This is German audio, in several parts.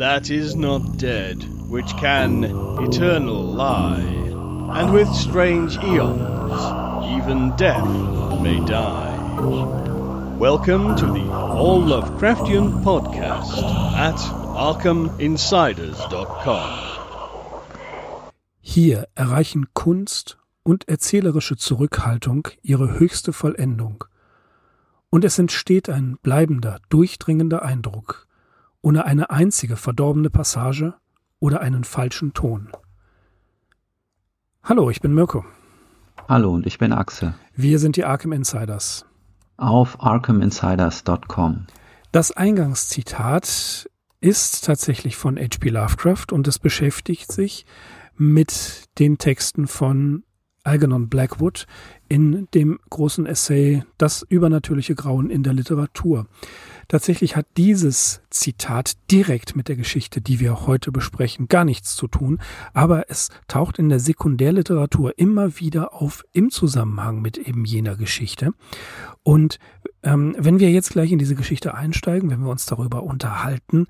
that is not dead, which can eternal lie, and with strange eons, even death may die. Welcome to the All Lovecraftian Podcast at ArkhamInsiders.com. Hier erreichen Kunst und erzählerische Zurückhaltung ihre höchste Vollendung. Und es entsteht ein bleibender, durchdringender Eindruck, ohne eine einzige verdorbene Passage oder einen falschen Ton. Hallo, ich bin Mirko. Hallo, und ich bin Axel. Wir sind die Arkham Insiders. Auf ArkhamInsiders.com. Das Eingangszitat ist tatsächlich von H.P. Lovecraft und es beschäftigt sich mit den Texten von Algernon Blackwood in dem großen Essay Das übernatürliche Grauen in der Literatur. Tatsächlich hat dieses Zitat direkt mit der Geschichte, die wir heute besprechen, gar nichts zu tun, aber es taucht in der Sekundärliteratur immer wieder auf im Zusammenhang mit eben jener Geschichte. Und wenn wir jetzt gleich in diese Geschichte einsteigen, wenn wir uns darüber unterhalten,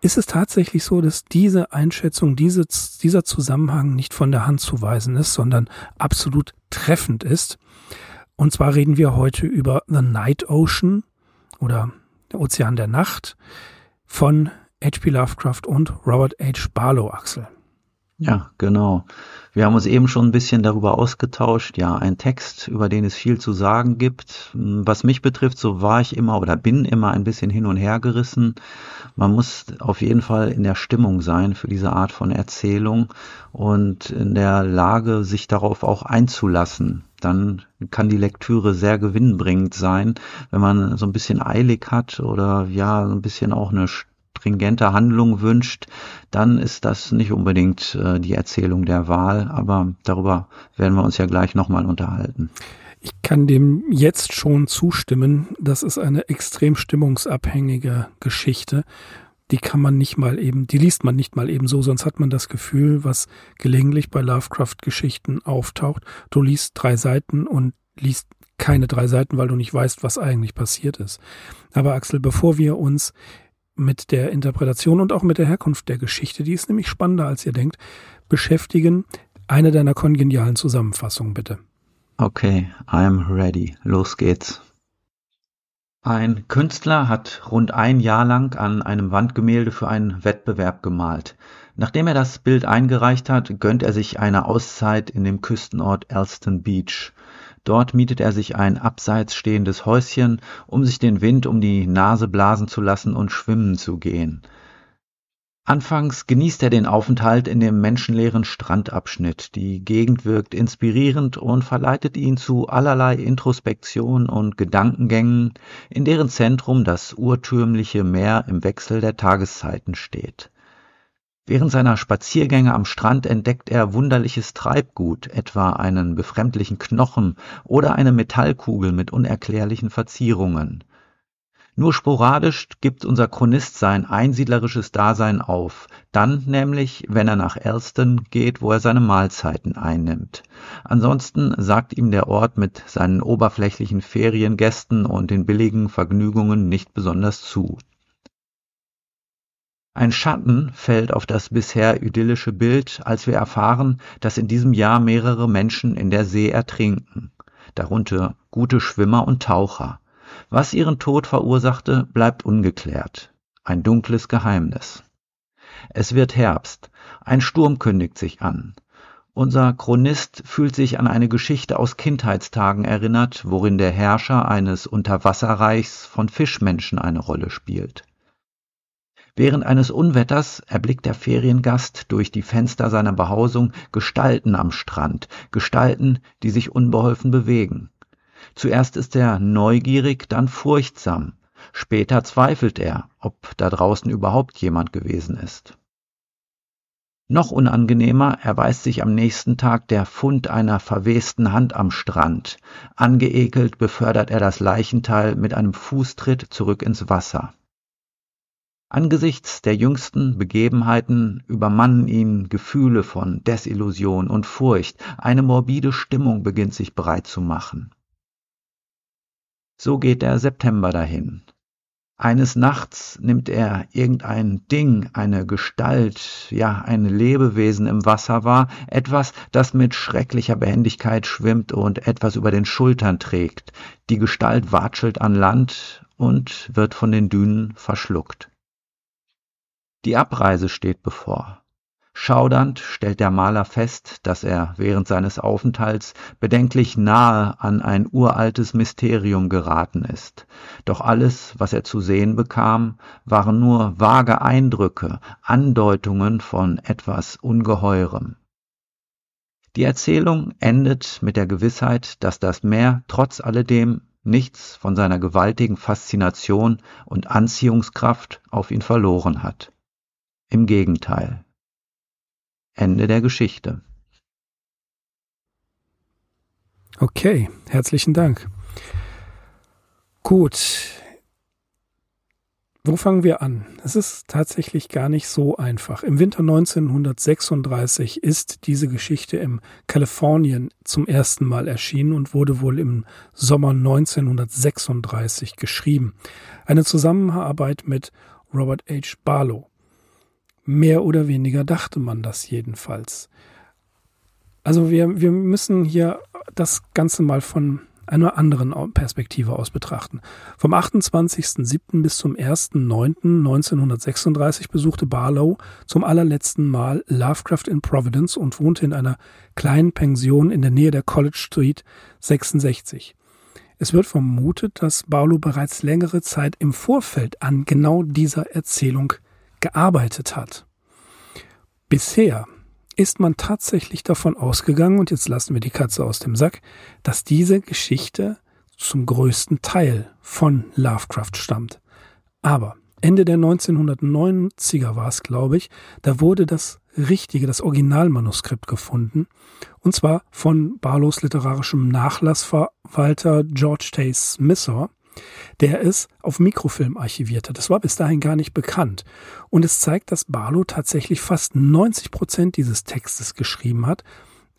ist es tatsächlich so, dass diese Einschätzung, dieser Zusammenhang nicht von der Hand zu weisen ist, sondern absolut treffend ist. Und zwar reden wir heute über The Night Ocean oder der Ozean der Nacht von H.P. Lovecraft und Robert H. Barlow, Axel. Ja, genau. Wir haben uns eben schon ein bisschen darüber ausgetauscht. Ja, ein Text, über den es viel zu sagen gibt. Was mich betrifft, so war ich immer oder bin immer ein bisschen hin und her gerissen. Man muss auf jeden Fall in der Stimmung sein für diese Art von Erzählung und in der Lage, sich darauf auch einzulassen. Dann kann die Lektüre sehr gewinnbringend sein, wenn man so ein bisschen eilig hat oder ja, so ein bisschen auch eine stringente Handlung wünscht, dann ist das nicht unbedingt die Erzählung der Wahl, aber darüber werden wir uns ja gleich nochmal unterhalten. Ich kann dem jetzt schon zustimmen, das ist eine extrem stimmungsabhängige Geschichte, die liest man nicht mal eben so, sonst hat man das Gefühl, was gelegentlich bei Lovecraft-Geschichten auftaucht, du liest 3 Seiten und liest keine 3 Seiten, weil du nicht weißt, was eigentlich passiert ist. Aber Axel, bevor wir uns mit der Interpretation und auch mit der Herkunft der Geschichte, die ist nämlich spannender, als ihr denkt, beschäftigen, eine deiner kongenialen Zusammenfassungen, bitte. Okay, I'm ready. Los geht's. Ein Künstler hat rund ein Jahr lang an einem Wandgemälde für einen Wettbewerb gemalt. Nachdem er das Bild eingereicht hat, gönnt er sich eine Auszeit in dem Küstenort Alston Beach. Dort mietet er sich ein abseits stehendes Häuschen, um sich den Wind um die Nase blasen zu lassen und schwimmen zu gehen. Anfangs genießt er den Aufenthalt in dem menschenleeren Strandabschnitt. Die Gegend wirkt inspirierend und verleitet ihn zu allerlei Introspektion und Gedankengängen, in deren Zentrum das urtümliche Meer im Wechsel der Tageszeiten steht. Während seiner Spaziergänge am Strand entdeckt er wunderliches Treibgut, etwa einen befremdlichen Knochen oder eine Metallkugel mit unerklärlichen Verzierungen. Nur sporadisch gibt unser Chronist sein einsiedlerisches Dasein auf, dann nämlich, wenn er nach Alston geht, wo er seine Mahlzeiten einnimmt. Ansonsten sagt ihm der Ort mit seinen oberflächlichen Feriengästen und den billigen Vergnügungen nicht besonders zu. Ein Schatten fällt auf das bisher idyllische Bild, als wir erfahren, dass in diesem Jahr mehrere Menschen in der See ertrinken, darunter gute Schwimmer und Taucher. Was ihren Tod verursachte, bleibt ungeklärt. Ein dunkles Geheimnis. Es wird Herbst. Ein Sturm kündigt sich an. Unser Chronist fühlt sich an eine Geschichte aus Kindheitstagen erinnert, worin der Herrscher eines Unterwasserreichs von Fischmenschen eine Rolle spielt. Während eines Unwetters erblickt der Feriengast durch die Fenster seiner Behausung Gestalten am Strand, Gestalten, die sich unbeholfen bewegen. Zuerst ist er neugierig, dann furchtsam. Später zweifelt er, ob da draußen überhaupt jemand gewesen ist. Noch unangenehmer erweist sich am nächsten Tag der Fund einer verwesten Hand am Strand. Angeekelt befördert er das Leichenteil mit einem Fußtritt zurück ins Wasser. Angesichts der jüngsten Begebenheiten übermannen ihn Gefühle von Desillusion und Furcht. Eine morbide Stimmung beginnt sich breit zu machen. So geht der September dahin. Eines Nachts nimmt er irgendein Ding, eine Gestalt, ja, ein Lebewesen im Wasser wahr, etwas, das mit schrecklicher Behendigkeit schwimmt und etwas über den Schultern trägt. Die Gestalt watschelt an Land und wird von den Dünen verschluckt. Die Abreise steht bevor. Schaudernd stellt der Maler fest, dass er während seines Aufenthalts bedenklich nahe an ein uraltes Mysterium geraten ist. Doch alles, was er zu sehen bekam, waren nur vage Eindrücke, Andeutungen von etwas Ungeheurem. Die Erzählung endet mit der Gewissheit, dass das Meer trotz alledem nichts von seiner gewaltigen Faszination und Anziehungskraft auf ihn verloren hat. Im Gegenteil. Ende der Geschichte. Okay, herzlichen Dank. Gut. Wo fangen wir an? Es ist tatsächlich gar nicht so einfach. Im Winter 1936 ist diese Geschichte im Kalifornien zum ersten Mal erschienen und wurde wohl im Sommer 1936 geschrieben. Eine Zusammenarbeit mit Robert H. Barlow. Mehr oder weniger dachte man das jedenfalls. Also wir müssen hier das Ganze mal von einer anderen Perspektive aus betrachten. Vom 28.07. bis zum 1.09.1936 besuchte Barlow zum allerletzten Mal Lovecraft in Providence und wohnte in einer kleinen Pension in der Nähe der College Street 66. Es wird vermutet, dass Barlow bereits längere Zeit im Vorfeld an genau dieser Erzählung gearbeitet hat. Bisher ist man tatsächlich davon ausgegangen, und jetzt lassen wir die Katze aus dem Sack, dass diese Geschichte zum größten Teil von Lovecraft stammt. Aber Ende der 1990er war es, glaube ich, da wurde das Originalmanuskript gefunden, und zwar von Barlows literarischem Nachlassverwalter George T. Smithor, der es auf Mikrofilm archiviert hat. Das war bis dahin gar nicht bekannt. Und es zeigt, dass Barlow tatsächlich fast 90% dieses Textes geschrieben hat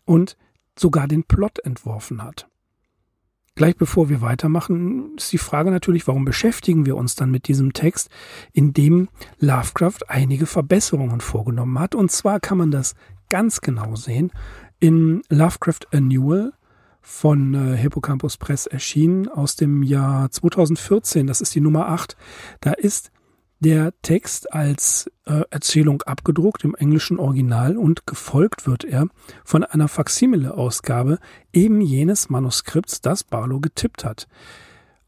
und sogar den Plot entworfen hat. Gleich bevor wir weitermachen, ist die Frage natürlich, warum beschäftigen wir uns dann mit diesem Text, in dem Lovecraft einige Verbesserungen vorgenommen hat. Und zwar kann man das ganz genau sehen in Lovecraft Annual, von Hippocampus Press erschienen, aus dem Jahr 2014, das ist die Nummer 8. Da ist der Text als Erzählung abgedruckt im englischen Original und gefolgt wird er von einer Faksimile-Ausgabe eben jenes Manuskripts, das Barlow getippt hat.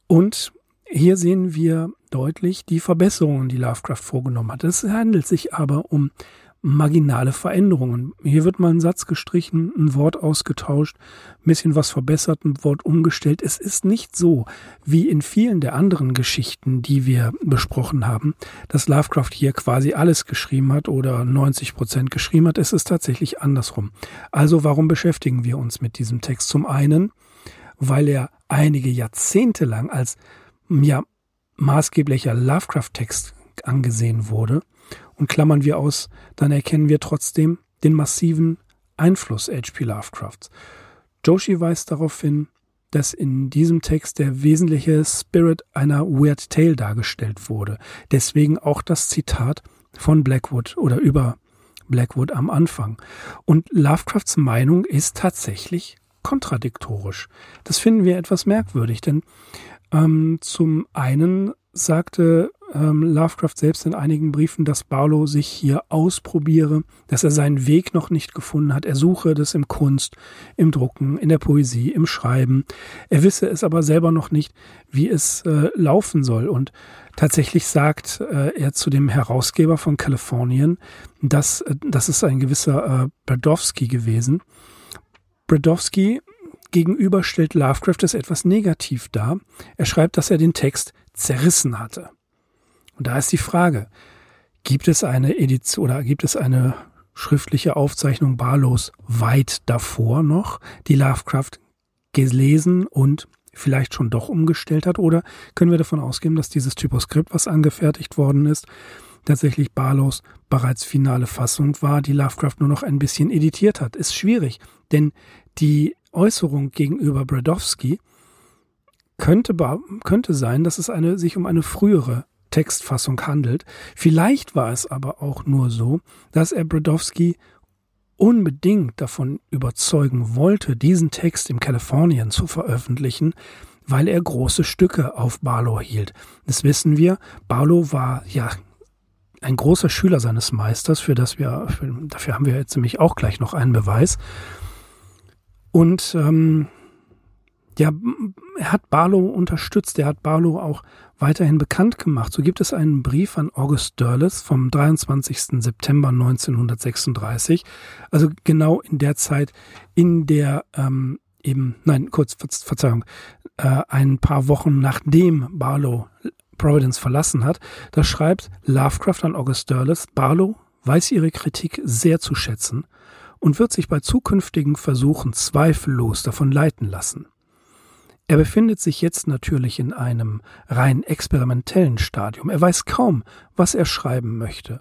Und hier sehen wir deutlich die Verbesserungen, die Lovecraft vorgenommen hat. Es handelt sich aber um marginale Veränderungen. Hier wird mal ein Satz gestrichen, ein Wort ausgetauscht, ein bisschen was verbessert, ein Wort umgestellt. Es ist nicht so, wie in vielen der anderen Geschichten, die wir besprochen haben, dass Lovecraft hier quasi alles geschrieben hat oder 90% geschrieben hat. Es ist tatsächlich andersrum. Also warum beschäftigen wir uns mit diesem Text? Zum einen, weil er einige Jahrzehnte lang als maßgeblicher Lovecraft-Text angesehen wurde. Und klammern wir aus, dann erkennen wir trotzdem den massiven Einfluss H.P. Lovecrafts. Joshi weist darauf hin, dass in diesem Text der wesentliche Spirit einer Weird Tale dargestellt wurde. Deswegen auch das Zitat von Blackwood oder über Blackwood am Anfang. Und Lovecrafts Meinung ist tatsächlich kontradiktorisch. Das finden wir etwas merkwürdig, denn zum einen sagte Lovecraft selbst in einigen Briefen, dass Barlow sich hier ausprobiere, dass er seinen Weg noch nicht gefunden hat. Er suche das im Kunst, im Drucken, in der Poesie, im Schreiben. Er wisse es aber selber noch nicht, wie es laufen soll. Und tatsächlich sagt er zu dem Herausgeber von Kalifornien, das ist ein gewisser Bradowski gewesen. Bradowski gegenüber stellt Lovecraft es etwas negativ dar. Er schreibt, dass er den Text zerrissen hatte. Und da ist die Frage, gibt es eine Edition oder gibt es eine schriftliche Aufzeichnung Barlows weit davor noch, die Lovecraft gelesen und vielleicht schon doch umgestellt hat? Oder können wir davon ausgehen, dass dieses Typoskript, was angefertigt worden ist, tatsächlich Barlows bereits finale Fassung war, die Lovecraft nur noch ein bisschen editiert hat? Ist schwierig, denn die Äußerung gegenüber Bradowski könnte sein, dass es sich um eine frühere Textfassung handelt. Vielleicht war es aber auch nur so, dass er Brodowski unbedingt davon überzeugen wollte, diesen Text im Kalifornien zu veröffentlichen, weil er große Stücke auf Barlow hielt. Das wissen wir. Barlow war ja ein großer Schüler seines Meisters, dafür haben wir jetzt nämlich auch gleich noch einen Beweis. Und er hat Barlow unterstützt, er hat Barlow auch weiterhin bekannt gemacht. So gibt es einen Brief an August Derleth vom 23. September 1936, also genau in der Zeit, in der ein paar Wochen nachdem Barlow Providence verlassen hat. Da schreibt Lovecraft an August Derleth: Barlow weiß ihre Kritik sehr zu schätzen und wird sich bei zukünftigen Versuchen zweifellos davon leiten lassen. Er befindet sich jetzt natürlich in einem rein experimentellen Stadium. Er weiß kaum, was er schreiben möchte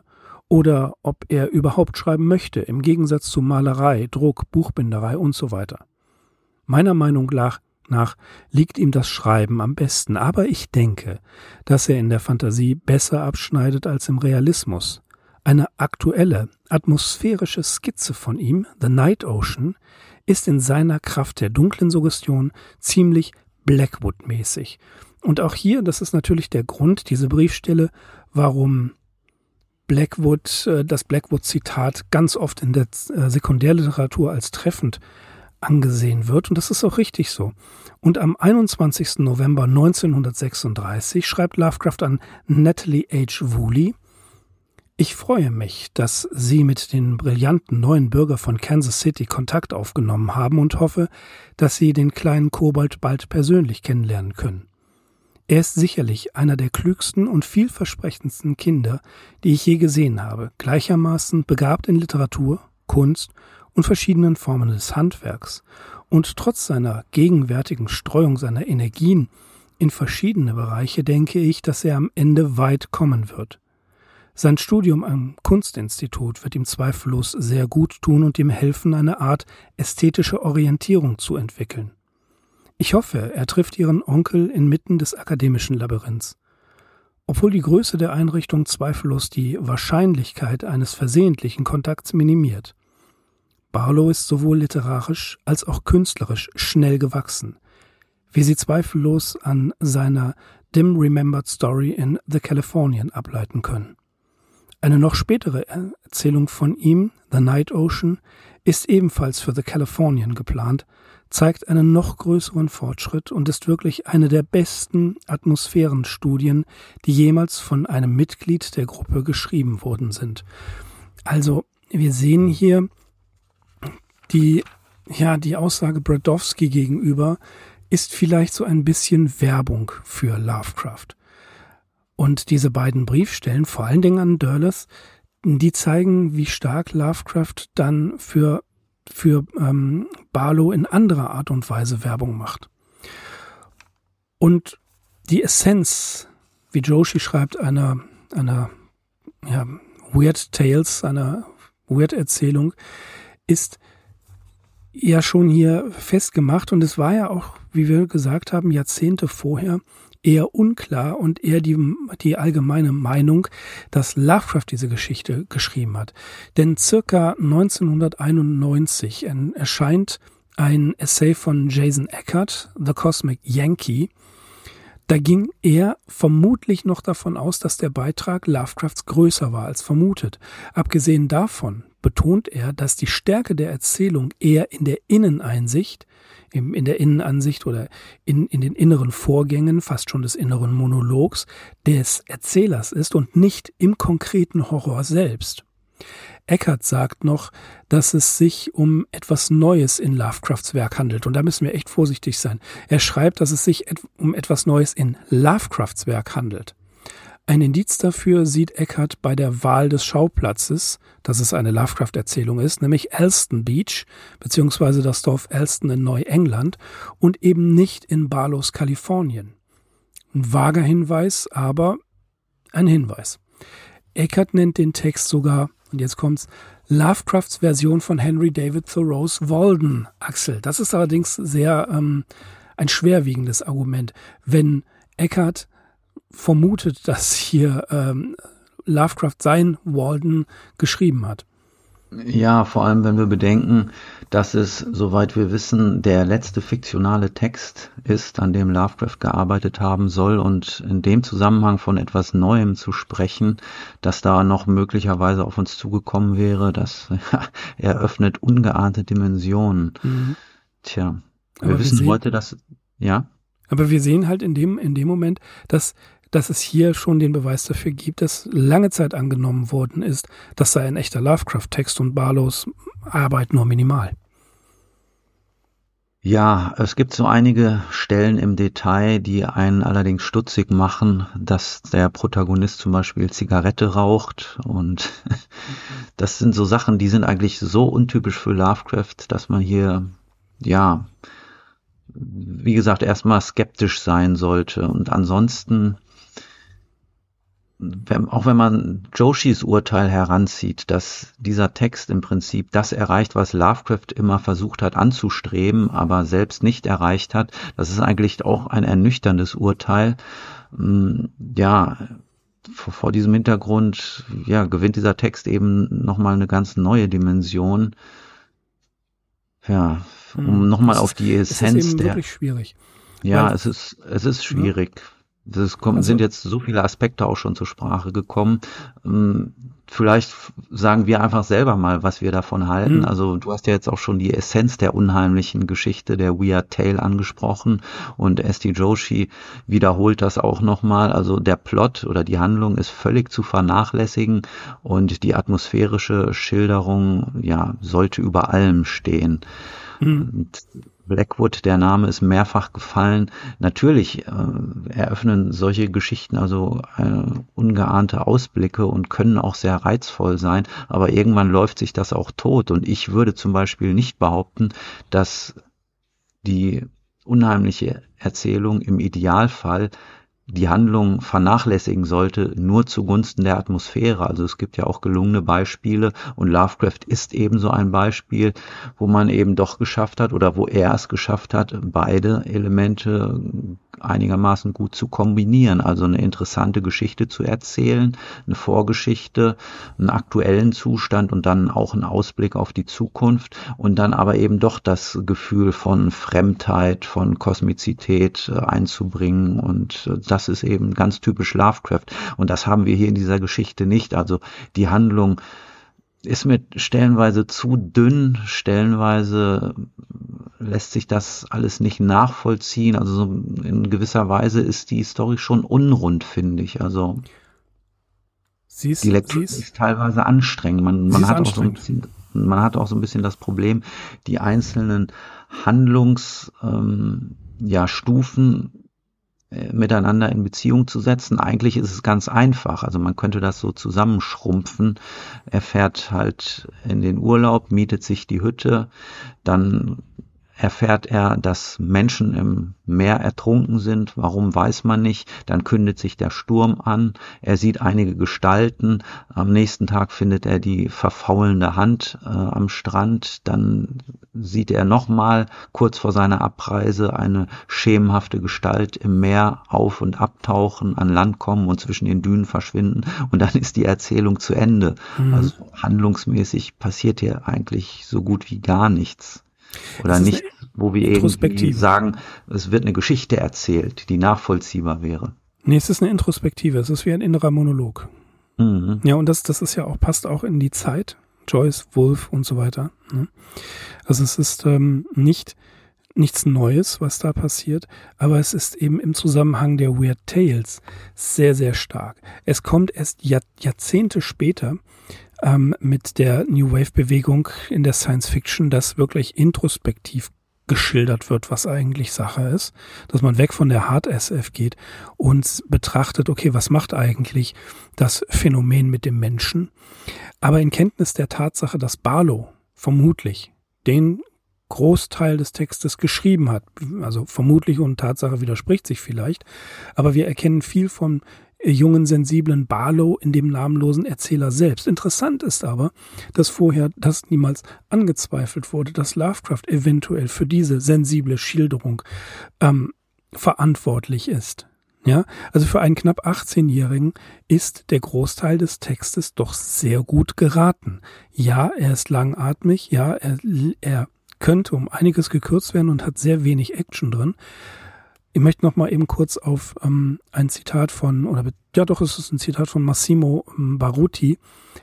oder ob er überhaupt schreiben möchte, im Gegensatz zu Malerei, Druck, Buchbinderei und so weiter. Meiner Meinung nach liegt ihm das Schreiben am besten, aber ich denke, dass er in der Fantasie besser abschneidet als im Realismus. Eine aktuelle, atmosphärische Skizze von ihm, The Night Ocean, ist in seiner Kraft der dunklen Suggestion ziemlich Blackwood-mäßig. Und auch hier, das ist natürlich der Grund, diese Briefstelle, warum das Blackwood-Zitat ganz oft in der Sekundärliteratur als treffend angesehen wird, und das ist auch richtig so. Und am 21. November 1936 schreibt Lovecraft an Natalie H. Woolley: Ich freue mich, dass Sie mit den brillanten neuen Bürger von Kansas City Kontakt aufgenommen haben und hoffe, dass Sie den kleinen Kobold bald persönlich kennenlernen können. Er ist sicherlich einer der klügsten und vielversprechendsten Kinder, die ich je gesehen habe, gleichermaßen begabt in Literatur, Kunst und verschiedenen Formen des Handwerks, und trotz seiner gegenwärtigen Streuung seiner Energien in verschiedene Bereiche denke ich, dass er am Ende weit kommen wird. Sein Studium am Kunstinstitut wird ihm zweifellos sehr gut tun und ihm helfen, eine Art ästhetische Orientierung zu entwickeln. Ich hoffe, er trifft Ihren Onkel inmitten des akademischen Labyrinths. Obwohl die Größe der Einrichtung zweifellos die Wahrscheinlichkeit eines versehentlichen Kontakts minimiert. Barlow ist sowohl literarisch als auch künstlerisch schnell gewachsen, wie Sie zweifellos an seiner Dim Remembered Story in The Californian ableiten können. Eine noch spätere Erzählung von ihm, The Night Ocean, ist ebenfalls für The Californian geplant, zeigt einen noch größeren Fortschritt und ist wirklich eine der besten Atmosphärenstudien, die jemals von einem Mitglied der Gruppe geschrieben worden sind. Also, wir sehen hier die Aussage Brodowski gegenüber ist vielleicht so ein bisschen Werbung für Lovecraft. Und diese beiden Briefstellen, vor allen Dingen an Derleth, die zeigen, wie stark Lovecraft dann für Barlow in anderer Art und Weise Werbung macht. Und die Essenz, wie Joshi schreibt, einer Weird Tales, einer Weird-Erzählung, ist ja schon hier festgemacht, und es war ja auch, wie wir gesagt haben, Jahrzehnte vorher eher unklar und eher die allgemeine Meinung, dass Lovecraft diese Geschichte geschrieben hat. Denn circa 1991 erscheint ein Essay von Jason Eckert, The Cosmic Yankee. Da ging er vermutlich noch davon aus, dass der Beitrag Lovecrafts größer war als vermutet. Abgesehen davon betont er, dass die Stärke der Erzählung eher in der Inneneinsicht, in der Innenansicht oder in den inneren Vorgängen, fast schon des inneren Monologs des Erzählers ist und nicht im konkreten Horror selbst. Eckert sagt noch, dass es sich um etwas Neues in Lovecrafts Werk handelt. Und da müssen wir echt vorsichtig sein. Er schreibt, dass es sich um etwas Neues in Lovecrafts Werk handelt. Ein Indiz dafür sieht Eckert bei der Wahl des Schauplatzes, dass es eine Lovecraft-Erzählung ist, nämlich Alston Beach, beziehungsweise das Dorf Alston in Neuengland und eben nicht in Barlows Kalifornien. Ein vager Hinweis, aber ein Hinweis. Eckert nennt den Text sogar, und jetzt kommt's, Lovecrafts Version von Henry David Thoreaus Walden, Axel. Das ist allerdings ein schwerwiegendes Argument. Wenn Eckert vermutet, dass hier Lovecraft sein Walden geschrieben hat. Ja, vor allem, wenn wir bedenken, dass es, soweit wir wissen, der letzte fiktionale Text ist, an dem Lovecraft gearbeitet haben soll, und in dem Zusammenhang von etwas Neuem zu sprechen, das da noch möglicherweise auf uns zugekommen wäre, das eröffnet ungeahnte Dimensionen. Mhm. Tja, wir wissen heute, dass, ja. Aber wir sehen halt in dem Moment, dass es hier schon den Beweis dafür gibt, dass lange Zeit angenommen worden ist, das sei ein echter Lovecraft-Text und Barlows Arbeit nur minimal. Ja, es gibt so einige Stellen im Detail, die einen allerdings stutzig machen, dass der Protagonist zum Beispiel Zigarette raucht, und das sind so Sachen, die sind eigentlich so untypisch für Lovecraft, dass man hier, ja, wie gesagt, erstmal skeptisch sein sollte. Und ansonsten, auch wenn man Joshis Urteil heranzieht, dass dieser Text im Prinzip das erreicht, was Lovecraft immer versucht hat anzustreben, aber selbst nicht erreicht hat, das ist eigentlich auch ein ernüchterndes Urteil. Ja, vor diesem Hintergrund, ja, gewinnt dieser Text eben nochmal eine ganz neue Dimension. Ja, um nochmal auf die Essenz der... Es ist eben wirklich schwierig. Ja, weil es ist schwierig. Sind jetzt so viele Aspekte auch schon zur Sprache gekommen. Vielleicht sagen wir einfach selber mal, was wir davon halten. Mhm. Also du hast ja jetzt auch schon die Essenz der unheimlichen Geschichte, der Weird Tale, angesprochen, und S.T. Joshi wiederholt das auch nochmal. Also der Plot oder die Handlung ist völlig zu vernachlässigen, und die atmosphärische Schilderung, ja, sollte über allem stehen. Mhm. Und Blackwood, der Name ist mehrfach gefallen. Natürlich eröffnen solche Geschichten also ungeahnte Ausblicke und können auch sehr reizvoll sein, aber irgendwann läuft sich das auch tot, und ich würde zum Beispiel nicht behaupten, dass die unheimliche Erzählung im Idealfall die Handlung vernachlässigen sollte, nur zugunsten der Atmosphäre. Also es gibt ja auch gelungene Beispiele, und Lovecraft ist eben so ein Beispiel, wo man eben doch geschafft hat, oder wo er es geschafft hat, beide Elemente einigermaßen gut zu kombinieren. Also eine interessante Geschichte zu erzählen, eine Vorgeschichte, einen aktuellen Zustand und dann auch einen Ausblick auf die Zukunft, und dann aber eben doch das Gefühl von Fremdheit, von Kosmizität einzubringen, und das ist eben ganz typisch Lovecraft, und das haben wir hier in dieser Geschichte nicht. Also die Handlung ist mir stellenweise zu dünn, stellenweise lässt sich das alles nicht nachvollziehen. Also in gewisser Weise ist die Story schon unrund, finde ich. Also die Lektüre ist teilweise anstrengend. Man hat auch so ein bisschen das Problem, die einzelnen Handlungsstufen miteinander in Beziehung zu setzen. Eigentlich ist es ganz einfach. Also man könnte das so zusammenschrumpfen. Er fährt halt in den Urlaub, mietet sich die Hütte, dann erfährt er, dass Menschen im Meer ertrunken sind. Warum, weiß man nicht. Dann kündet sich der Sturm an. Er sieht einige Gestalten. Am nächsten Tag findet er die verfaulende Hand am Strand. Dann sieht er nochmal kurz vor seiner Abreise eine schemenhafte Gestalt im Meer auf- und abtauchen, an Land kommen und zwischen den Dünen verschwinden. Und dann ist die Erzählung zu Ende. Mhm. Also handlungsmäßig passiert hier eigentlich so gut wie gar nichts. Oder nicht, wo wir irgendwie sagen, es wird eine Geschichte erzählt, die nachvollziehbar wäre. Nee, es ist eine Introspektive, es ist wie ein innerer Monolog. Mhm. Ja, und das ist ja auch, passt auch in die Zeit, Joyce, Woolf und so weiter. Ne? Also es ist nichts Neues, was da passiert, aber es ist eben im Zusammenhang der Weird Tales sehr, sehr stark. Es kommt erst Jahrzehnte später, mit der New Wave-Bewegung in der Science Fiction, dass wirklich introspektiv geschildert wird, was eigentlich Sache ist. Dass man weg von der Hard SF geht und betrachtet, okay, was macht eigentlich das Phänomen mit dem Menschen? Aber in Kenntnis der Tatsache, dass Barlow vermutlich den Großteil des Textes geschrieben hat, also vermutlich, und Tatsache widerspricht sich vielleicht, aber wir erkennen viel von jungen, sensiblen Barlow in dem namenlosen Erzähler selbst. Interessant ist aber, dass vorher das niemals angezweifelt wurde, dass Lovecraft eventuell für diese sensible Schilderung verantwortlich ist. Ja, also für einen knapp 18-Jährigen ist der Großteil des Textes doch sehr gut geraten. Ja, er ist langatmig, ja, er könnte um einiges gekürzt werden und hat sehr wenig Action drin. Ich möchte noch mal eben kurz auf ein Zitat von, es ist ein Zitat von Massimo Baruti,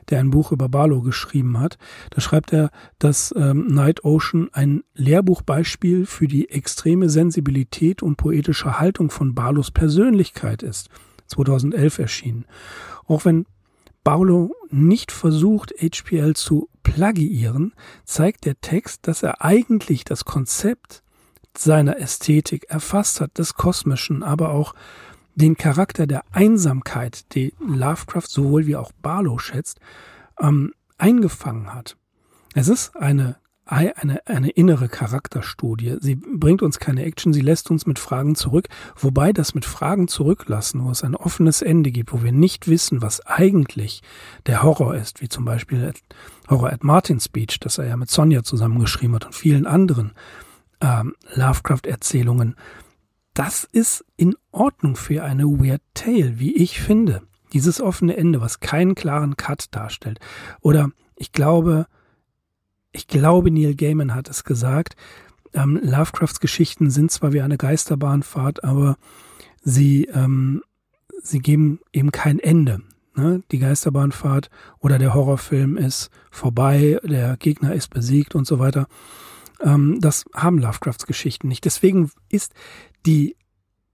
der ein Buch über Barlow geschrieben hat. Da schreibt er, dass Night Ocean ein Lehrbuchbeispiel für die extreme Sensibilität und poetische Haltung von Barlows Persönlichkeit ist. 2011 erschienen. Auch wenn Barlow nicht versucht, HPL zu plagiieren, zeigt der Text, dass er eigentlich das Konzept seiner Ästhetik erfasst hat, des Kosmischen, aber auch den Charakter der Einsamkeit, die Lovecraft sowohl wie auch Barlow schätzt, eingefangen hat. Es ist eine innere Charakterstudie. Sie bringt uns keine Action, sie lässt uns mit Fragen zurück, wobei das mit Fragen zurücklassen, wo es ein offenes Ende gibt, wo wir nicht wissen, was eigentlich der Horror ist, wie zum Beispiel Horror at Martin's Beach, das er ja mit Sonja zusammengeschrieben hat und vielen anderen Lovecraft-Erzählungen. Das ist in Ordnung für eine Weird Tale, wie ich finde. Dieses offene Ende, was keinen klaren Cut darstellt. Oder ich glaube, Neil Gaiman hat es gesagt, Lovecrafts Geschichten sind zwar wie eine Geisterbahnfahrt, aber sie geben eben kein Ende. Die Geisterbahnfahrt oder der Horrorfilm ist vorbei, der Gegner ist besiegt und so weiter. Das haben Lovecrafts Geschichten nicht. Deswegen ist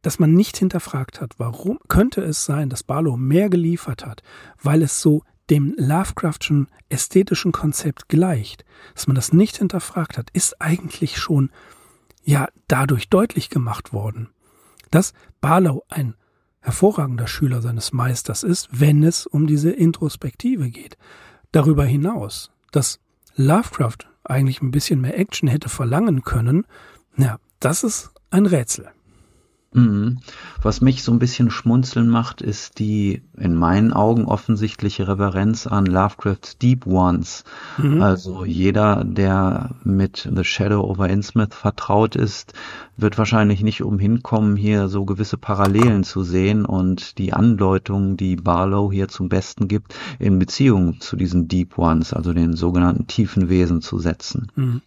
dass man nicht hinterfragt hat, warum könnte es sein, dass Barlow mehr geliefert hat, weil es so dem Lovecraftschen ästhetischen Konzept gleicht. Dass man das nicht hinterfragt hat, ist eigentlich schon ja dadurch deutlich gemacht worden, dass Barlow ein hervorragender Schüler seines Meisters ist, wenn es um diese Introspektive geht. Darüber hinaus, dass Lovecraft eigentlich ein bisschen mehr Action hätte verlangen können, ja, das ist ein Rätsel. Was mich so ein bisschen schmunzeln macht, ist die in meinen Augen offensichtliche Reverenz an Lovecrafts Deep Ones. Mhm. Also jeder, der mit The Shadow Over Innsmouth vertraut ist, wird wahrscheinlich nicht umhin kommen, hier so gewisse Parallelen zu sehen und die Andeutungen, die Barlow hier zum Besten gibt, in Beziehung zu diesen Deep Ones, also den sogenannten tiefen Wesen zu setzen. Mhm.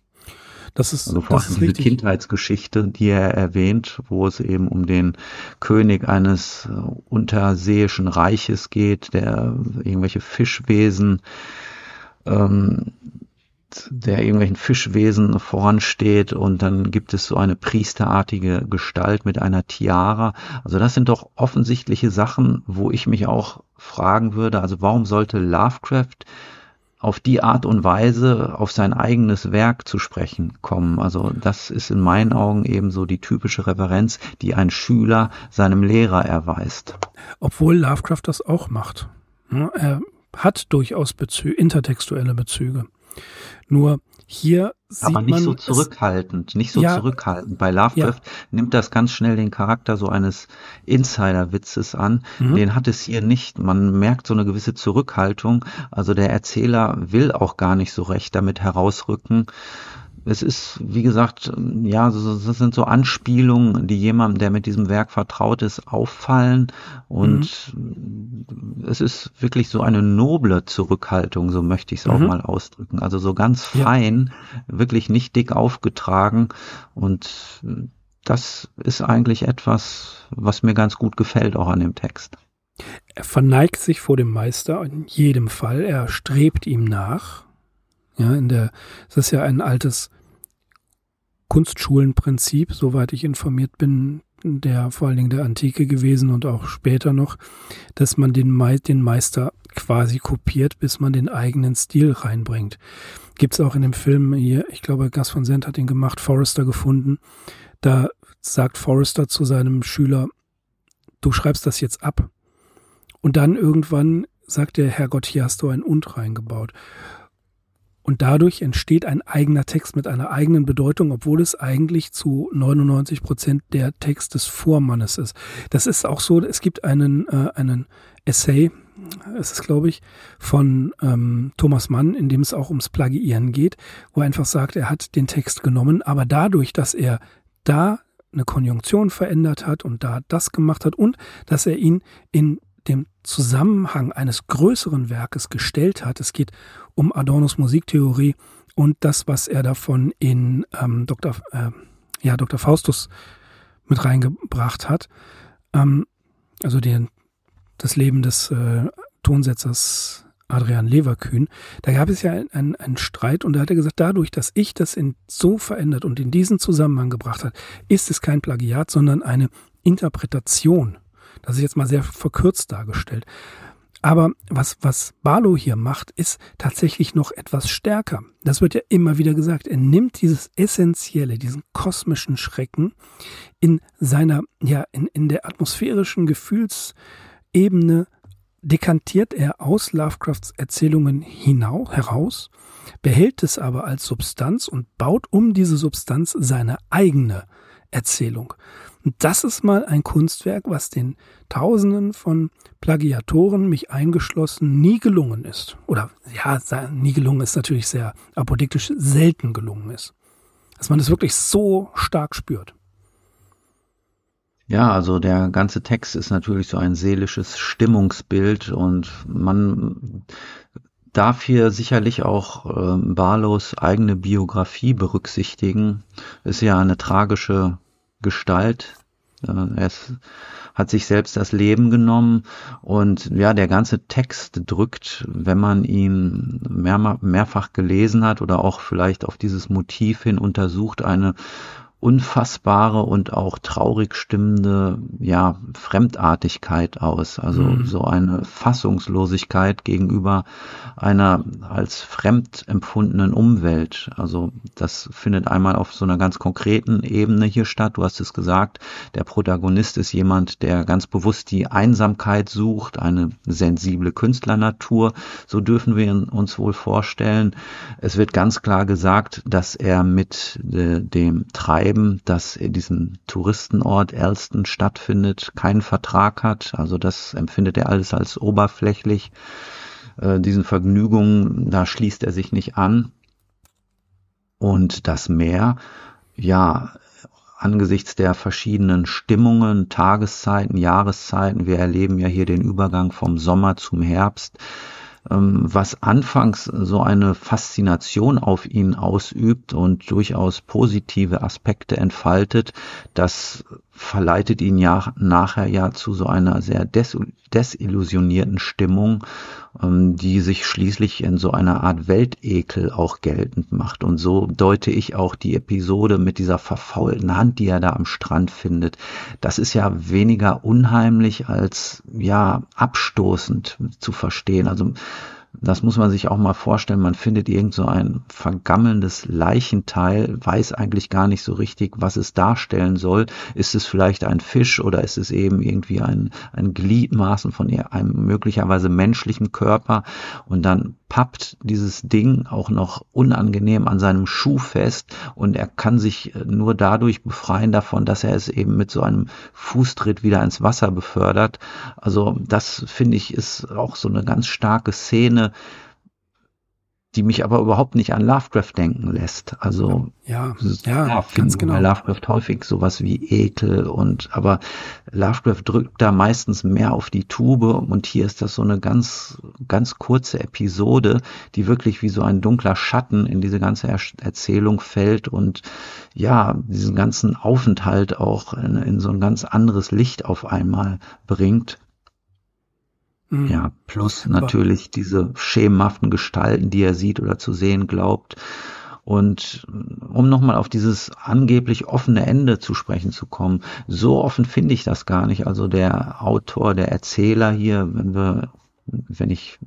Das ist diese Kindheitsgeschichte, die er erwähnt, wo es eben um den König eines unterseeischen Reiches geht, der irgendwelchen Fischwesen voransteht, und dann gibt es so eine priesterartige Gestalt mit einer Tiara. Also das sind doch offensichtliche Sachen, wo ich mich auch fragen würde, also warum sollte Lovecraft auf die Art und Weise auf sein eigenes Werk zu sprechen kommen. Also das ist in meinen Augen eben so die typische Referenz, die ein Schüler seinem Lehrer erweist. Obwohl Lovecraft das auch macht. Er hat durchaus intertextuelle Bezüge. Nur hier sieht man... Aber nicht so zurückhaltend, Bei Lovecraft nimmt das ganz schnell den Charakter so eines Insider-Witzes an. Mhm. Den hat es hier nicht. Man merkt so eine gewisse Zurückhaltung. Also der Erzähler will auch gar nicht so recht damit herausrücken. Es ist, wie gesagt, ja, das sind so Anspielungen, die jemandem, der mit diesem Werk vertraut ist, auffallen. Und es ist wirklich so eine noble Zurückhaltung, so möchte ich es auch mal ausdrücken. Also so ganz fein, wirklich nicht dick aufgetragen. Und das ist eigentlich etwas, was mir ganz gut gefällt, auch an dem Text. Er verneigt sich vor dem Meister in jedem Fall. Er strebt ihm nach. Ja, das ist ja ein altes Kunstschulenprinzip, soweit ich informiert bin, vor allen Dingen der Antike gewesen und auch später noch, dass man den Meister quasi kopiert, bis man den eigenen Stil reinbringt. Gibt es auch in dem Film hier, ich glaube, Gus Van Sant hat ihn gemacht, Forrester gefunden. Da sagt Forrester zu seinem Schüler, du schreibst das jetzt ab. Und dann irgendwann sagt er, Herrgott, hier hast du ein Und reingebaut. Und dadurch entsteht ein eigener Text mit einer eigenen Bedeutung, obwohl es eigentlich zu 99% der Text des Vormannes ist. Das ist auch so, es gibt einen Essay, es ist glaube ich, von Thomas Mann, in dem es auch ums Plagiieren geht, wo er einfach sagt, er hat den Text genommen, aber dadurch, dass er da eine Konjunktion verändert hat und da das gemacht hat und dass er ihn in dem Zusammenhang eines größeren Werkes gestellt hat. Es geht um Adornos Musiktheorie und das, was er davon in Dr. Faustus mit reingebracht hat. Also das Leben des Tonsetzers Adrian Leverkühn. Da gab es ja einen Streit und da hat er gesagt, dadurch, dass ich das so verändert und in diesen Zusammenhang gebracht hat, ist es kein Plagiat, sondern eine Interpretation. Das ist jetzt mal sehr verkürzt dargestellt. Aber was Barlow hier macht, ist tatsächlich noch etwas stärker. Das wird ja immer wieder gesagt. Er nimmt dieses Essentielle, diesen kosmischen Schrecken in seiner, ja, in der atmosphärischen Gefühlsebene, dekantiert er aus Lovecrafts Erzählungen heraus, behält es aber als Substanz und baut um diese Substanz seine eigene Erzählung. Und das ist mal ein Kunstwerk, was den Tausenden von Plagiatoren, mich eingeschlossen, nie gelungen ist. Oder ja, nie gelungen ist natürlich sehr apodiktisch, selten gelungen ist. Dass man das wirklich so stark spürt. Ja, also der ganze Text ist natürlich so ein seelisches Stimmungsbild und man darf hier sicherlich auch Barlows eigene Biografie berücksichtigen. Ist ja eine tragische Gestalt. Er hat sich selbst das Leben genommen und ja, der ganze Text drückt, wenn man ihn mehrfach gelesen hat oder auch vielleicht auf dieses Motiv hin untersucht, eine unfassbare und auch traurig stimmende, ja, Fremdartigkeit aus. Also so eine Fassungslosigkeit gegenüber einer als fremd empfundenen Umwelt. Also das findet einmal auf so einer ganz konkreten Ebene hier statt. Du hast es gesagt, der Protagonist ist jemand, der ganz bewusst die Einsamkeit sucht, eine sensible Künstlernatur. So dürfen wir uns wohl vorstellen. Es wird ganz klar gesagt, dass er mit dem Treiben, dass in diesem Touristenort Alston stattfindet, keinen Vertrag hat. Also das empfindet er alles als oberflächlich. Diesen Vergnügungen, da schließt er sich nicht an. Und das Meer, ja, angesichts der verschiedenen Stimmungen, Tageszeiten, Jahreszeiten, wir erleben ja hier den Übergang vom Sommer zum Herbst, was anfangs so eine Faszination auf ihn ausübt und durchaus positive Aspekte entfaltet, das verleitet ihn ja nachher ja zu so einer sehr desillusionierten Stimmung, die sich schließlich in so einer Art Weltekel auch geltend macht. Und so deute ich auch die Episode mit dieser verfaulten Hand, die er da am Strand findet. Das ist ja weniger unheimlich als, ja, abstoßend zu verstehen. Also das muss man sich auch mal vorstellen, man findet irgend so ein vergammelndes Leichenteil, weiß eigentlich gar nicht so richtig, was es darstellen soll. Ist es vielleicht ein Fisch oder ist es eben irgendwie ein Gliedmaßen von einem möglicherweise menschlichen Körper? Und dann pappt dieses Ding auch noch unangenehm an seinem Schuh fest und er kann sich nur dadurch befreien davon, dass er es eben mit so einem Fußtritt wieder ins Wasser befördert. Also das, finde ich, ist auch so eine ganz starke Szene, die mich aber überhaupt nicht an Lovecraft denken lässt. Also ja, ganz genau. Bei Lovecraft häufig sowas wie Ekel aber Lovecraft drückt da meistens mehr auf die Tube und hier ist das so eine ganz, ganz kurze Episode, die wirklich wie so ein dunkler Schatten in diese ganze Erzählung fällt und ja, diesen ganzen Aufenthalt auch in so ein ganz anderes Licht auf einmal bringt. Ja, plus natürlich diese schemenhaften Gestalten, die er sieht oder zu sehen glaubt. Und um nochmal auf dieses angeblich offene Ende zu sprechen zu kommen, so offen finde ich das gar nicht. Also der Autor, der Erzähler hier, wenn ich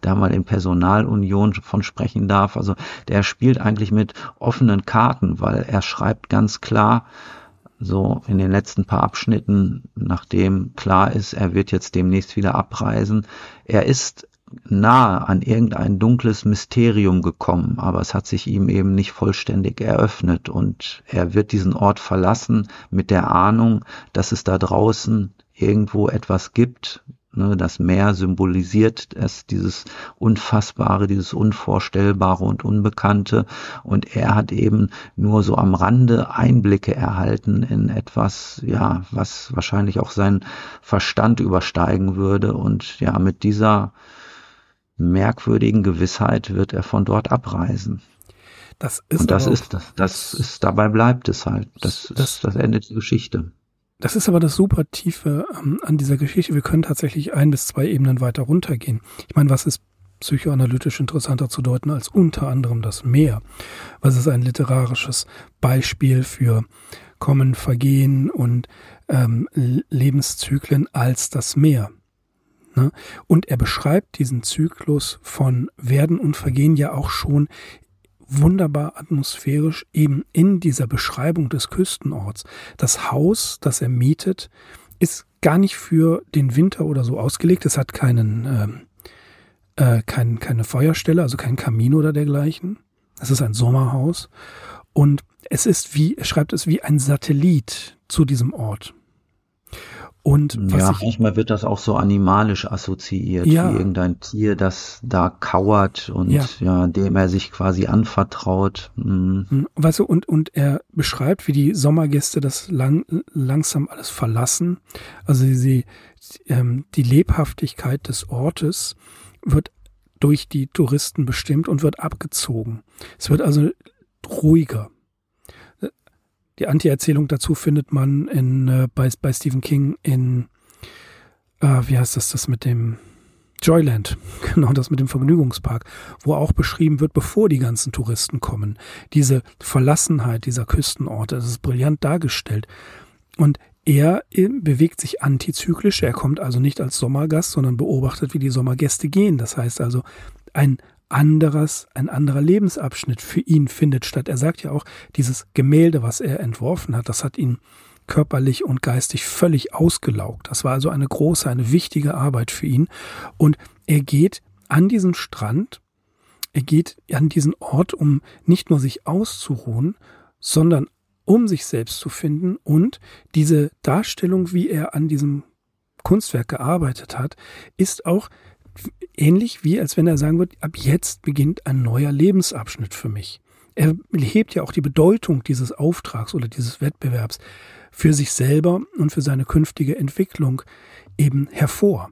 da mal in Personalunion von sprechen darf, also der spielt eigentlich mit offenen Karten, weil er schreibt ganz klar, so in den letzten paar Abschnitten, nachdem klar ist, er wird jetzt demnächst wieder abreisen. Er ist nahe an irgendein dunkles Mysterium gekommen, aber es hat sich ihm eben nicht vollständig eröffnet und er wird diesen Ort verlassen mit der Ahnung, dass es da draußen irgendwo etwas gibt, Das Meer symbolisiert es, dieses Unfassbare, dieses Unvorstellbare und Unbekannte. Und er hat eben nur so am Rande Einblicke erhalten in etwas, ja, was wahrscheinlich auch seinen Verstand übersteigen würde. Und ja, mit dieser merkwürdigen Gewissheit wird er von dort abreisen. Das ist und das ist das. Das ist, dabei bleibt es halt. Das ist das Ende der Geschichte. Das ist aber das super Tiefe an dieser Geschichte. Wir können tatsächlich 1 bis 2 Ebenen weiter runtergehen. Ich meine, was ist psychoanalytisch interessanter zu deuten als unter anderem das Meer? Was ist ein literarisches Beispiel für Kommen, Vergehen und Lebenszyklen als das Meer? Ne? Und er beschreibt diesen Zyklus von Werden und Vergehen ja auch schon wunderbar atmosphärisch eben in dieser Beschreibung des Küstenorts. Das Haus, das er mietet, ist gar nicht für den Winter oder so ausgelegt. Es hat keine Feuerstelle, also keinen Kamin oder dergleichen. Es ist ein Sommerhaus und es ist, wie er schreibt, es wie ein Satellit zu diesem Ort. Und ja, manchmal wird das auch so animalisch assoziiert, ja, wie irgendein Tier, das da kauert und ja, dem er sich quasi anvertraut. Mhm. Weißt du, und er beschreibt, wie die Sommergäste das langsam alles verlassen. Also die Lebhaftigkeit des Ortes wird durch die Touristen bestimmt und wird abgezogen. Es wird also ruhiger. Die Anti-Erzählung dazu findet man bei Stephen King in, wie heißt das mit dem Joyland, genau, das mit dem Vergnügungspark, wo auch beschrieben wird, bevor die ganzen Touristen kommen, diese Verlassenheit dieser Küstenorte, das ist brillant dargestellt. Und er bewegt sich antizyklisch, er kommt also nicht als Sommergast, sondern beobachtet, wie die Sommergäste gehen. Das heißt also, ein anderer Lebensabschnitt für ihn findet statt. Er sagt ja auch, dieses Gemälde, was er entworfen hat, das hat ihn körperlich und geistig völlig ausgelaugt. Das war also eine große, eine wichtige Arbeit für ihn. Und er geht an diesen Strand, er geht an diesen Ort, um nicht nur sich auszuruhen, sondern um sich selbst zu finden. Und diese Darstellung, wie er an diesem Kunstwerk gearbeitet hat, ist auch ähnlich wie, als wenn er sagen würde, ab jetzt beginnt ein neuer Lebensabschnitt für mich. Er hebt ja auch die Bedeutung dieses Auftrags oder dieses Wettbewerbs für sich selber und für seine künftige Entwicklung eben hervor.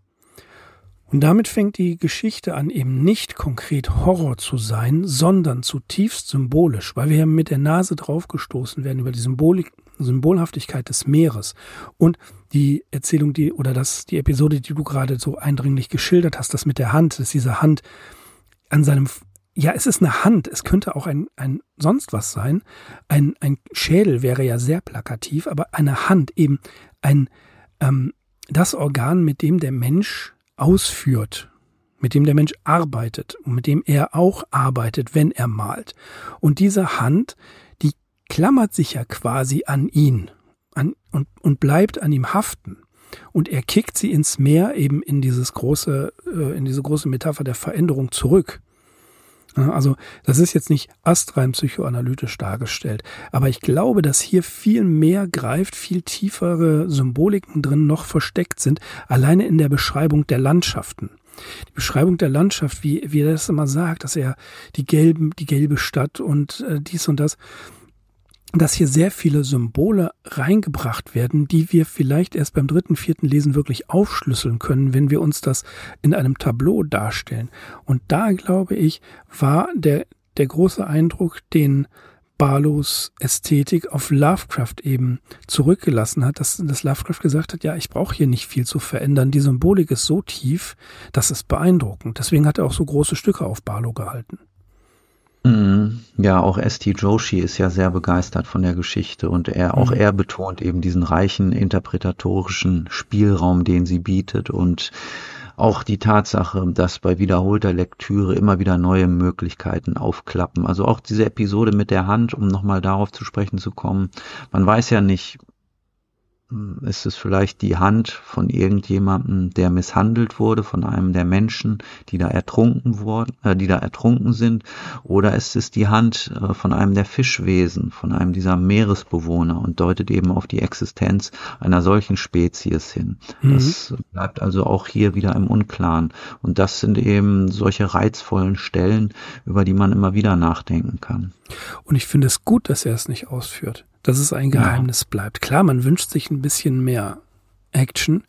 Und damit fängt die Geschichte an, eben nicht konkret Horror zu sein, sondern zutiefst symbolisch, weil wir ja mit der Nase draufgestoßen werden über die Symbolhaftigkeit des Meeres. Und die Erzählung, die Episode, die du gerade so eindringlich geschildert hast, das mit der Hand, dass diese Hand an seinem, ja, es ist eine Hand, es könnte auch ein sonst was sein. Ein Schädel wäre ja sehr plakativ, aber eine Hand eben das Organ, mit dem der Mensch ausführt, mit dem der Mensch arbeitet und mit dem er auch arbeitet, wenn er malt. Und diese Hand, die klammert sich ja quasi an ihn und bleibt an ihm haften. Und er kickt sie ins Meer, eben in diese große Metapher der Veränderung zurück. Also das ist jetzt nicht astrein psychoanalytisch dargestellt, aber ich glaube, dass hier viel mehr greift, viel tiefere Symboliken drin noch versteckt sind, alleine in der Beschreibung der Landschaften. Die Beschreibung der Landschaft, wie er das immer sagt, dass er die gelbe Stadt und dies und das, dass hier sehr viele Symbole reingebracht werden, die wir vielleicht erst beim 3., 4. Lesen wirklich aufschlüsseln können, wenn wir uns das in einem Tableau darstellen. Und da, glaube ich, war der große Eindruck, den Barlows Ästhetik auf Lovecraft eben zurückgelassen hat, dass Lovecraft gesagt hat, ja, ich brauche hier nicht viel zu verändern, die Symbolik ist so tief, das ist beeindruckend. Deswegen hat er auch so große Stücke auf Barlow gehalten. Ja, auch S.T. Joshi ist ja sehr begeistert von der Geschichte und er betont eben diesen reichen interpretatorischen Spielraum, den sie bietet und auch die Tatsache, dass bei wiederholter Lektüre immer wieder neue Möglichkeiten aufklappen. Also auch diese Episode mit der Hand, um nochmal darauf zu sprechen zu kommen, man weiß ja nicht, Ist es vielleicht die Hand von irgendjemandem, der misshandelt wurde, von einem der Menschen, die da ertrunken wurden, die da ertrunken sind? Oder ist es die Hand von einem der Fischwesen, von einem dieser Meeresbewohner und deutet eben auf die Existenz einer solchen Spezies hin? Mhm. Das bleibt also auch hier wieder im Unklaren. Und das sind eben solche reizvollen Stellen, über die man immer wieder nachdenken kann. Und ich finde es gut, dass er es nicht ausführt. Dass es ein Geheimnis bleibt. Klar, man wünscht sich ein bisschen mehr Action,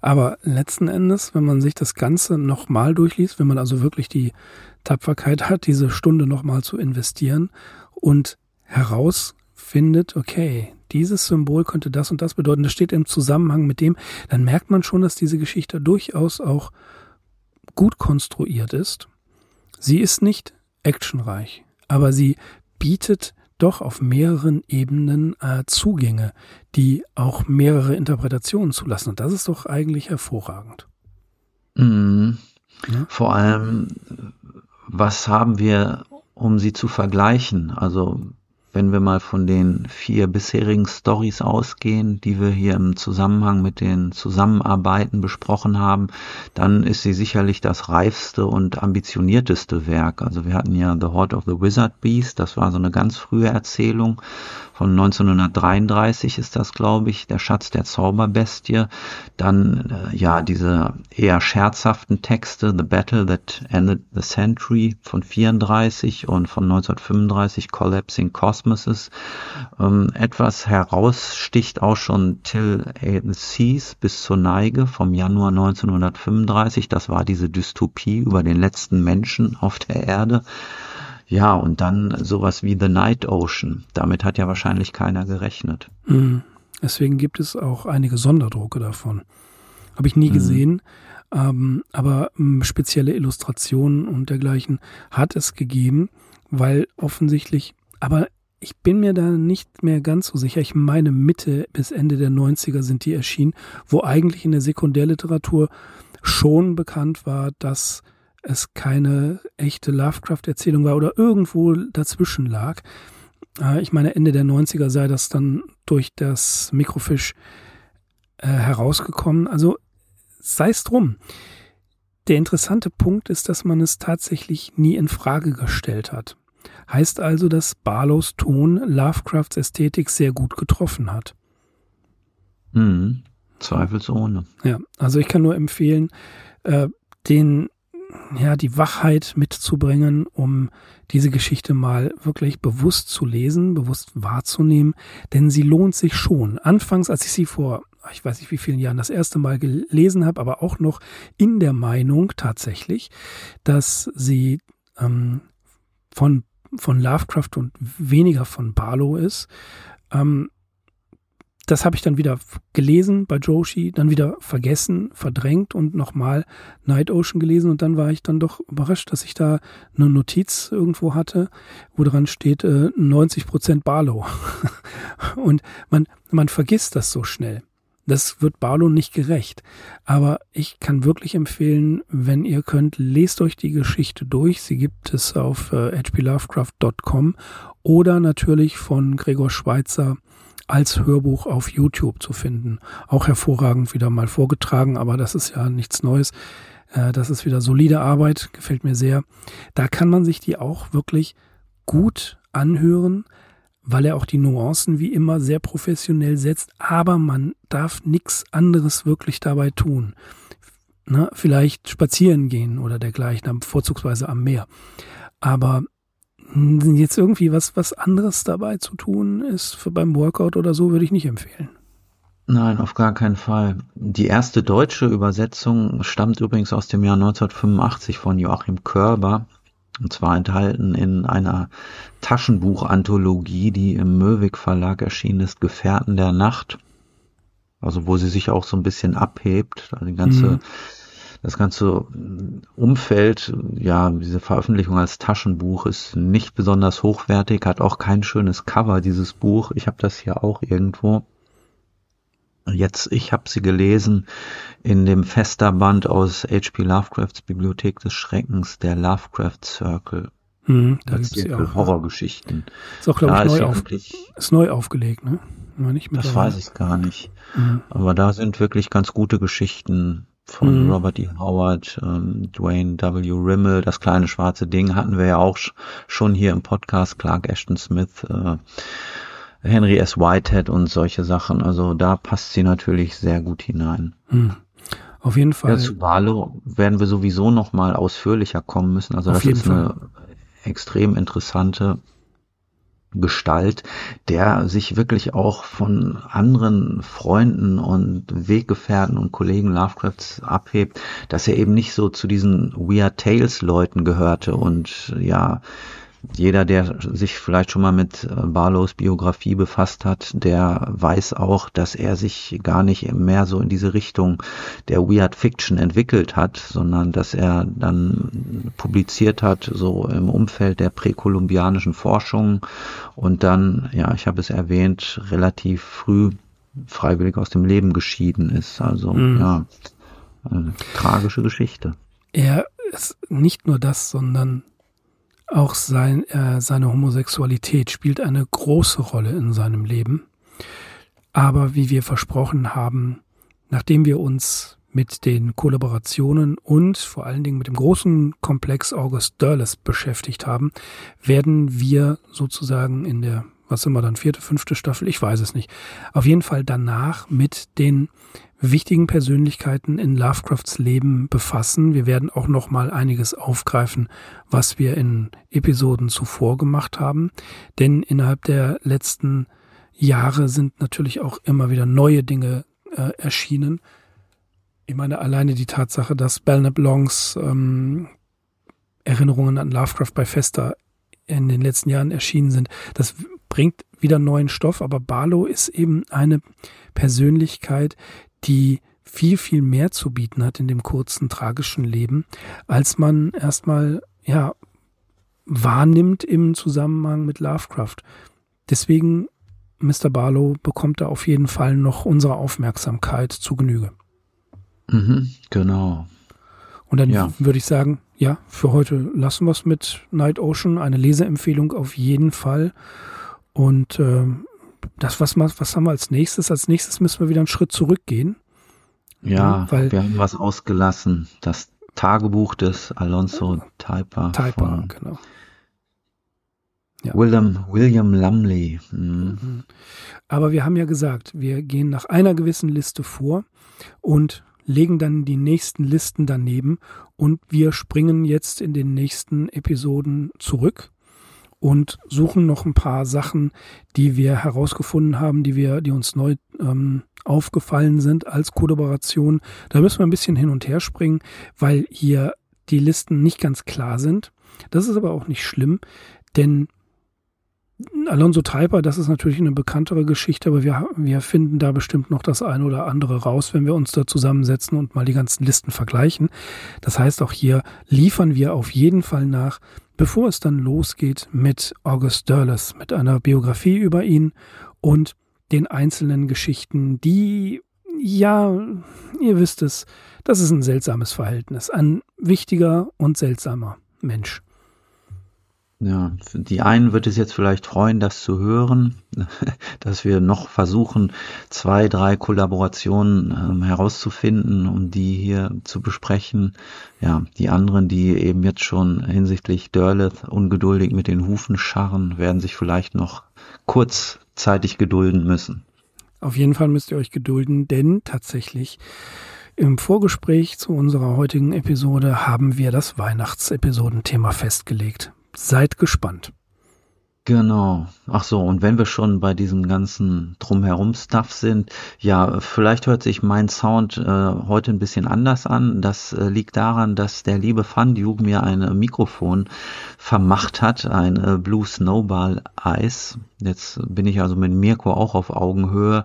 aber letzten Endes, wenn man sich das Ganze nochmal durchliest, wenn man also wirklich die Tapferkeit hat, diese Stunde nochmal zu investieren und herausfindet, okay, dieses Symbol könnte das und das bedeuten, das steht im Zusammenhang mit dem, dann merkt man schon, dass diese Geschichte durchaus auch gut konstruiert ist. Sie ist nicht actionreich, aber sie bietet doch auf mehreren Ebenen Zugänge, die auch mehrere Interpretationen zulassen. Und das ist doch eigentlich hervorragend. Mhm. Ja? Vor allem, was haben wir, um sie zu vergleichen? Also wenn wir mal von den 4 bisherigen Storys ausgehen, die wir hier im Zusammenhang mit den Zusammenarbeiten besprochen haben, dann ist sie sicherlich das reifste und ambitionierteste Werk. Also wir hatten ja The Horde of the Wizard Beast, das war so eine ganz frühe Erzählung. Von 1933 ist das, glaube ich, Der Schatz der Zauberbestie. Dann, diese eher scherzhaften Texte, The Battle That Ended the Century von 34 und von 1935 Collapsing Cosmoses. Etwas heraussticht auch schon Till the Seas bis zur Neige vom Januar 1935. Das war diese Dystopie über den letzten Menschen auf der Erde. Ja, und dann sowas wie The Night Ocean. Damit hat ja wahrscheinlich keiner gerechnet. Mhm. Deswegen gibt es auch einige Sonderdrucke davon. Habe ich nie gesehen, aber spezielle Illustrationen und dergleichen hat es gegeben, weil offensichtlich, aber ich bin mir da nicht mehr ganz so sicher. Ich meine, Mitte bis Ende der 90er sind die erschienen, wo eigentlich in der Sekundärliteratur schon bekannt war, dass es keine echte Lovecraft-Erzählung war oder irgendwo dazwischen lag. Ich meine, Ende der 90er sei das dann durch das Mikrofisch herausgekommen. Also sei es drum. Der interessante Punkt ist, dass man es tatsächlich nie in Frage gestellt hat. Heißt also, dass Barlows Ton Lovecrafts Ästhetik sehr gut getroffen hat. Mhm. Zweifelsohne. Ja, also ich kann nur empfehlen, die Wachheit mitzubringen, um diese Geschichte mal wirklich bewusst zu lesen, bewusst wahrzunehmen, denn sie lohnt sich schon. Anfangs, als ich sie vor, ich weiß nicht wie vielen Jahren, das erste Mal gelesen habe, aber auch noch in der Meinung tatsächlich, dass sie von Lovecraft und weniger von Barlow ist. Das habe ich dann wieder gelesen bei Joshi, dann wieder vergessen, verdrängt und nochmal Night Ocean gelesen. Und dann war ich dann doch überrascht, dass ich da eine Notiz irgendwo hatte, wo dran steht 90% Barlow. Und man vergisst das so schnell. Das wird Barlow nicht gerecht. Aber ich kann wirklich empfehlen, wenn ihr könnt, lest euch die Geschichte durch. Sie gibt es auf hplovecraft.com oder natürlich von Gregor Schweitzer als Hörbuch auf YouTube zu finden. Auch hervorragend wieder mal vorgetragen, aber das ist ja nichts Neues. Das ist wieder solide Arbeit, gefällt mir sehr. Da kann man sich die auch wirklich gut anhören, weil er auch die Nuancen wie immer sehr professionell setzt, aber man darf nichts anderes wirklich dabei tun. Na, vielleicht spazieren gehen oder dergleichen, vorzugsweise am Meer. Aber jetzt irgendwie was anderes dabei zu tun ist für beim Workout oder so, würde ich nicht empfehlen. Nein, auf gar keinen Fall. Die erste deutsche Übersetzung stammt übrigens aus dem Jahr 1985 von Joachim Körber. Und zwar enthalten in einer Taschenbuchanthologie, die im Möwig Verlag erschienen ist, Gefährten der Nacht. Also wo sie sich auch so ein bisschen abhebt. Also die ganze Das ganze Umfeld, diese Veröffentlichung als Taschenbuch ist nicht besonders hochwertig, hat auch kein schönes Cover, dieses Buch. Ich habe das hier auch irgendwo. Ich habe sie gelesen in dem Festa-Band aus H.P. Lovecrafts Bibliothek des Schreckens, der Lovecraft Circle. Da gibt es ja auch Horrorgeschichten. Ist auch, glaube ich, neu aufgelegt, ne? War nicht mit das dabei. Weiß ich gar nicht. Mhm. Aber da sind wirklich ganz gute Geschichten von Robert E. Howard, Dwayne W. Rimmel, das kleine schwarze Ding hatten wir ja auch schon hier im Podcast, Clark Ashton Smith, Henry S. Whitehead und solche Sachen. Also da passt sie natürlich sehr gut hinein. Mhm. Auf jeden Fall. Ja, zu Barlow werden wir sowieso nochmal ausführlicher kommen müssen. Also das ist eine extrem interessante Gestalt, der sich wirklich auch von anderen Freunden und Weggefährten und Kollegen Lovecrafts abhebt, dass er eben nicht so zu diesen Weird Tales Leuten gehörte. Und ja, jeder, der sich vielleicht schon mal mit Barlows Biografie befasst hat, der weiß auch, dass er sich gar nicht mehr so in diese Richtung der Weird Fiction entwickelt hat, sondern dass er dann publiziert hat, so im Umfeld der präkolumbianischen Forschung und dann, ja, ich habe es erwähnt, relativ früh freiwillig aus dem Leben geschieden ist. Also, ja, eine tragische Geschichte. Er ist nicht nur das, sondern auch seine Homosexualität spielt eine große Rolle in seinem Leben. Aber wie wir versprochen haben, nachdem wir uns mit den Kollaborationen und vor allen Dingen mit dem großen Komplex August Derleth beschäftigt haben, werden wir sozusagen in der, was sind wir dann, 4., 5. Staffel, ich weiß es nicht, auf jeden Fall danach mit den wichtigen Persönlichkeiten in Lovecrafts Leben befassen. Wir werden auch noch mal einiges aufgreifen, was wir in Episoden zuvor gemacht haben. Denn innerhalb der letzten Jahre sind natürlich auch immer wieder neue Dinge erschienen. Ich meine, alleine die Tatsache, dass Belknap Longs Erinnerungen an Lovecraft bei Festa in den letzten Jahren erschienen sind, das bringt wieder neuen Stoff. Aber Barlow ist eben eine Persönlichkeit, die viel, viel mehr zu bieten hat in dem kurzen, tragischen Leben, als man erstmal ja wahrnimmt im Zusammenhang mit Lovecraft. Deswegen, Mr. Barlow bekommt da auf jeden Fall noch unsere Aufmerksamkeit zu Genüge. Mhm, genau. Und dann würde ich sagen, ja, für heute lassen wir es mit Night Ocean. Eine Leseempfehlung auf jeden Fall. Und das, was haben wir als nächstes? Als nächstes müssen wir wieder einen Schritt zurückgehen. Ja, weil wir haben was ausgelassen. Das Tagebuch des Alonso Typer. Typer, genau. Ja. William Lumley. Mhm. Aber wir haben ja gesagt, wir gehen nach einer gewissen Liste vor und legen dann die nächsten Listen daneben. Und wir springen jetzt in den nächsten Episoden zurück und suchen noch ein paar Sachen, die wir herausgefunden haben, die uns neu aufgefallen sind als Kollaboration. Da müssen wir ein bisschen hin und her springen, weil hier die Listen nicht ganz klar sind. Das ist aber auch nicht schlimm, denn Alonso Typer, das ist natürlich eine bekanntere Geschichte, aber wir finden da bestimmt noch das eine oder andere raus, wenn wir uns da zusammensetzen und mal die ganzen Listen vergleichen. Das heißt, auch hier liefern wir auf jeden Fall nach, bevor es dann losgeht mit August Derleth, mit einer Biografie über ihn und den einzelnen Geschichten, die, ja, ihr wisst es, das ist ein seltsames Verhältnis. Ein wichtiger und seltsamer Mensch. Ja, die einen wird es jetzt vielleicht freuen, das zu hören, dass wir noch versuchen, 2, 3 Kollaborationen herauszufinden, um die hier zu besprechen. Ja, die anderen, die eben jetzt schon hinsichtlich Derleth ungeduldig mit den Hufen scharren, werden sich vielleicht noch kurzzeitig gedulden müssen. Auf jeden Fall müsst ihr euch gedulden, denn tatsächlich im Vorgespräch zu unserer heutigen Episode haben wir das Weihnachtsepisodenthema festgelegt. Seid gespannt. Genau. Ach so, und wenn wir schon bei diesem ganzen Drumherum-Stuff sind, ja, vielleicht hört sich mein Sound heute ein bisschen anders an. Das liegt daran, dass der liebe Fandube mir ein Mikrofon vermacht hat, ein Blue Snowball Eis. Jetzt bin ich also mit Mirko auch auf Augenhöhe.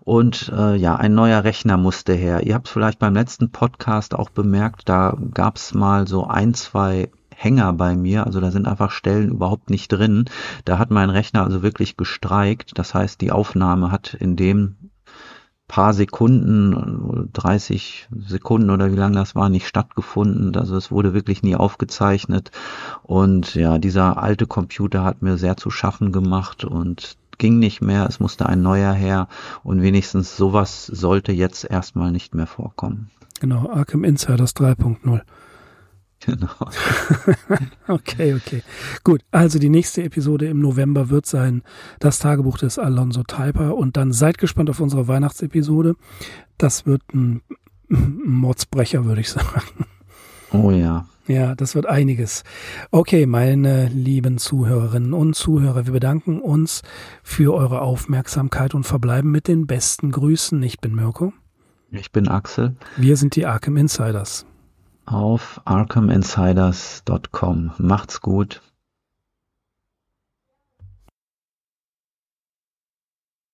Und ja, ein neuer Rechner musste her. Ihr habt es vielleicht beim letzten Podcast auch bemerkt, da gab es mal so 1, 2 Hänger bei mir, also da sind einfach Stellen überhaupt nicht drin. Da hat mein Rechner also wirklich gestreikt. Das heißt, die Aufnahme hat in dem paar Sekunden, 30 Sekunden oder wie lange das war, nicht stattgefunden. Also es wurde wirklich nie aufgezeichnet. Und ja, dieser alte Computer hat mir sehr zu schaffen gemacht und ging nicht mehr, es musste ein neuer her und wenigstens sowas sollte jetzt erstmal nicht mehr vorkommen. Genau, Arkham Insiders 3.0. Genau. Okay. Gut, also die nächste Episode im November wird sein das Tagebuch des Alonso Typer und dann seid gespannt auf unsere Weihnachtsepisode. Das wird ein Mordsbrecher, würde ich sagen. Oh ja. Ja, das wird einiges. Okay, meine lieben Zuhörerinnen und Zuhörer, wir bedanken uns für eure Aufmerksamkeit und verbleiben mit den besten Grüßen. Ich bin Mirko. Ich bin Axel. Wir sind die Arkham Insiders. Auf ArkhamInsiders.com. Macht's gut.